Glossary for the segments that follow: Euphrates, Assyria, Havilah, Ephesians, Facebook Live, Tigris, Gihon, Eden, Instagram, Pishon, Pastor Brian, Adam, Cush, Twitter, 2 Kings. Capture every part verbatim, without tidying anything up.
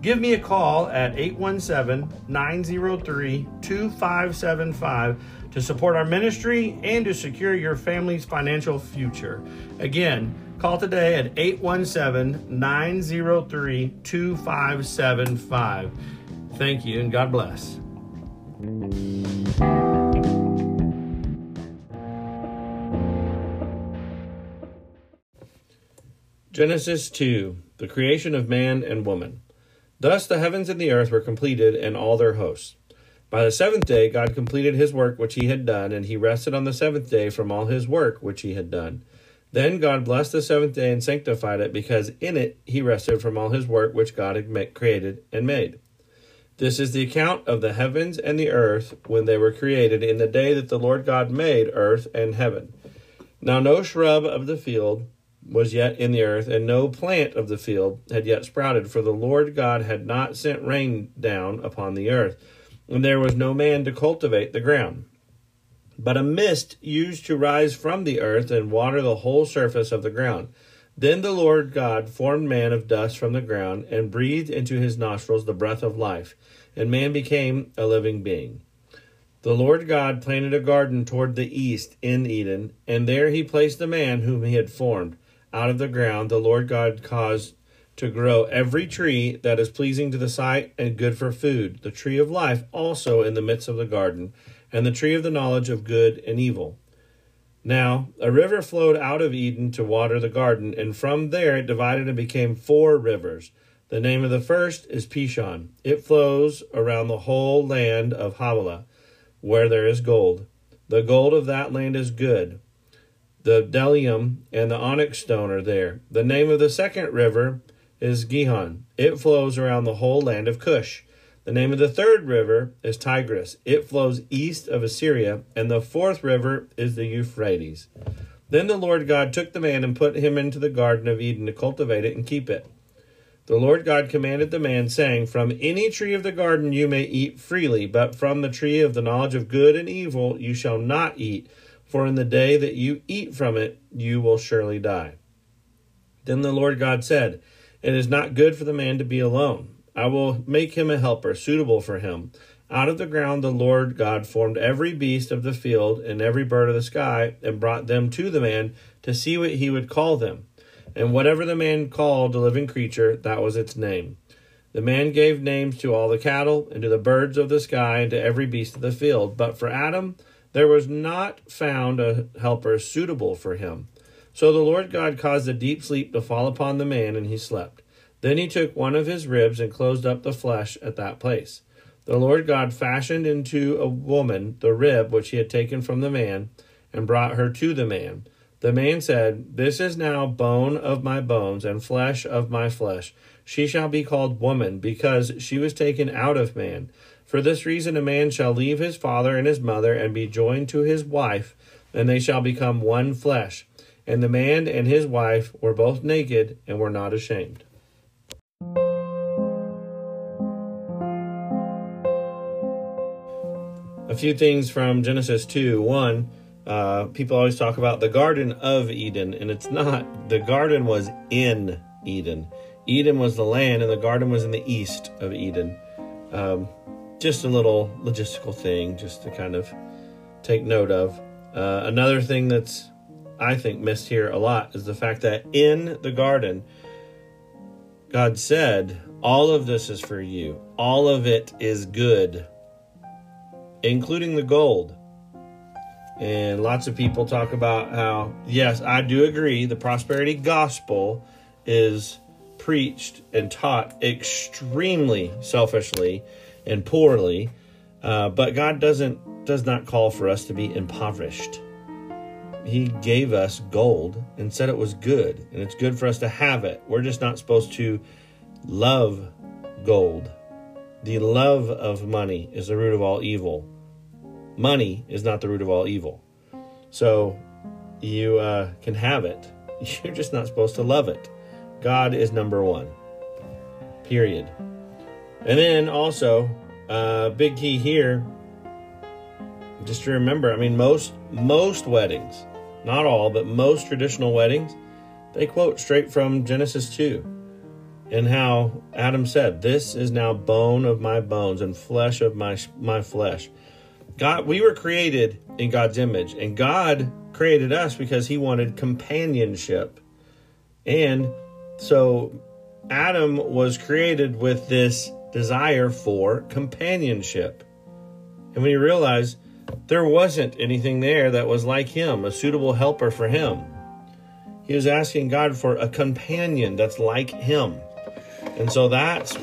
Give me a call at eight one seven, nine zero three, two five seven five to support our ministry and to secure your family's financial future. Again, call today at eight one seven, nine zero three, two five seven five. Thank you and God bless. Genesis two, the creation of man and woman. Thus the heavens and the earth were completed, and all their hosts. By the seventh day God completed his work which he had done, and he rested on the seventh day from all his work which he had done. Then God blessed the seventh day and sanctified it, because in it he rested from all his work which God had created and made. This is the account of the heavens and the earth when they were created, in the day that the Lord God made earth and heaven. Now no shrub of the field was yet in the earth, and no plant of the field had yet sprouted, for the Lord God had not sent rain down upon the earth, and there was no man to cultivate the ground. But a mist used to rise from the earth and water the whole surface of the ground. Then the Lord God formed man of dust from the ground, and breathed into his nostrils the breath of life, and man became a living being. The Lord God planted a garden toward the east in Eden, and there he placed the man whom he had formed. Out of the ground the Lord God caused to grow every tree that is pleasing to the sight and good for food, the tree of life also in the midst of the garden, and the tree of the knowledge of good and evil. Now a river flowed out of Eden to water the garden, and from there it divided and became four rivers. The name of the first is Pishon. It flows around the whole land of Havilah, where there is gold. The gold of that land is good. The Delium and the onyx stone are there. The name of the second river is Gihon. It flows around the whole land of Cush. The name of the third river is Tigris. It flows east of Assyria. And the fourth river is the Euphrates. Then the Lord God took the man and put him into the garden of Eden to cultivate it and keep it. The Lord God commanded the man, saying, "From any tree of the garden you may eat freely, but from the tree of the knowledge of good and evil you shall not eat. For in the day that you eat from it, you will surely die." Then the Lord God said, "It is not good for the man to be alone. I will make him a helper suitable for him." Out of the ground the Lord God formed every beast of the field and every bird of the sky, and brought them to the man to see what he would call them. And whatever the man called the living creature, that was its name. The man gave names to all the cattle, and to the birds of the sky, and to every beast of the field. But for Adam there was not found a helper suitable for him. So the Lord God caused a deep sleep to fall upon the man, and he slept. Then he took one of his ribs and closed up the flesh at that place. The Lord God fashioned into a woman the rib which he had taken from the man, and brought her to the man. The man said, "This is now bone of my bones and flesh of my flesh. She shall be called woman, because she was taken out of man. For this reason a man shall leave his father and his mother, and be joined to his wife, Then they shall become one flesh. And the man and his wife were both naked and were not ashamed. A few things from Genesis two. One, uh, people always talk about the Garden of Eden, and it's not. The garden was in Eden. Eden was the land, and the garden was in the east of Eden. Um, just a little logistical thing just to kind of take note of. Uh, another thing that's I think missed here a lot is the fact that in the garden, God said, all of this is for you. All of it is good, including the gold. And lots of people talk about how, yes, I do agree, the prosperity gospel is preached and taught extremely selfishly and poorly, uh, but God doesn't does not call for us to be impoverished. He gave us gold and said it was good, and it's good for us to have it. We're just not supposed to love gold. The love of money is the root of all evil. Money is not the root of all evil. So you uh, can have it. You're just not supposed to love it. God is number one, period. And then also, uh, big key here, just to remember, I mean, most most weddings, not all, but most traditional weddings, they quote straight from Genesis two and how Adam said, this is now bone of my bones and flesh of my my flesh. God, we were created in God's image, and God created us because he wanted companionship. And so Adam was created with this desire for companionship. And when you realize there wasn't anything there that was like him, a suitable helper for him, he was asking God for a companion that's like him. And so that's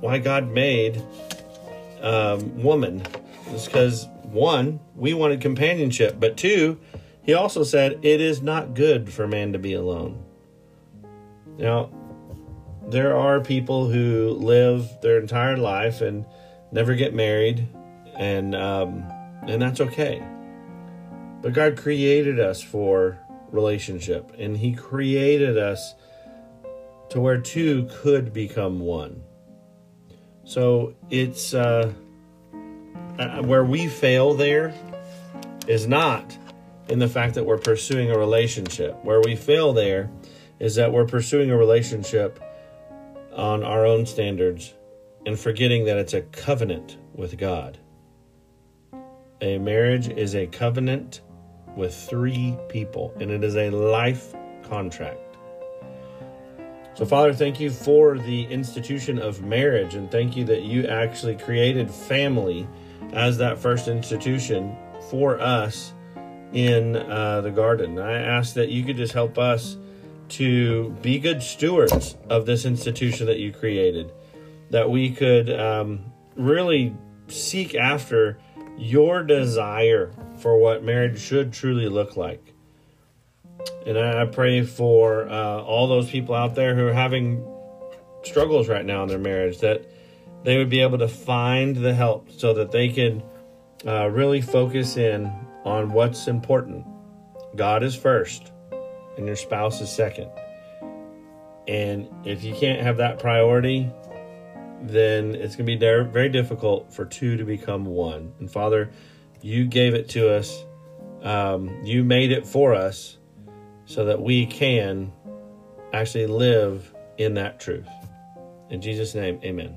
why God made um, woman. It's because, one, we wanted companionship. But two, he also said, it is not good for man to be alone. Now, there are people who live their entire life and never get married, and um, and that's okay. But God created us for relationship, and he created us to where two could become one. So it's uh, where we fail there is not in the fact that we're pursuing a relationship. Where we fail there is that we're pursuing a relationship on our own standards and forgetting that it's a covenant with God. A marriage is a covenant with three people, and it is a life contract. So, Father, thank you for the institution of marriage, and thank you that you actually created family as that first institution for us in uh, the garden. I ask that you could just help us to be good stewards of this institution that you created, that we could um, really seek after your desire for what marriage should truly look like. And I pray for uh, all those people out there who are having struggles right now in their marriage, that they would be able to find the help so that they could uh, really focus in on what's important. God is first, and your spouse is second. And if you can't have that priority, then it's going to be very difficult for two to become one. And Father, you gave it to us. Um, you made it for us so that we can actually live in that truth. In Jesus' name, amen.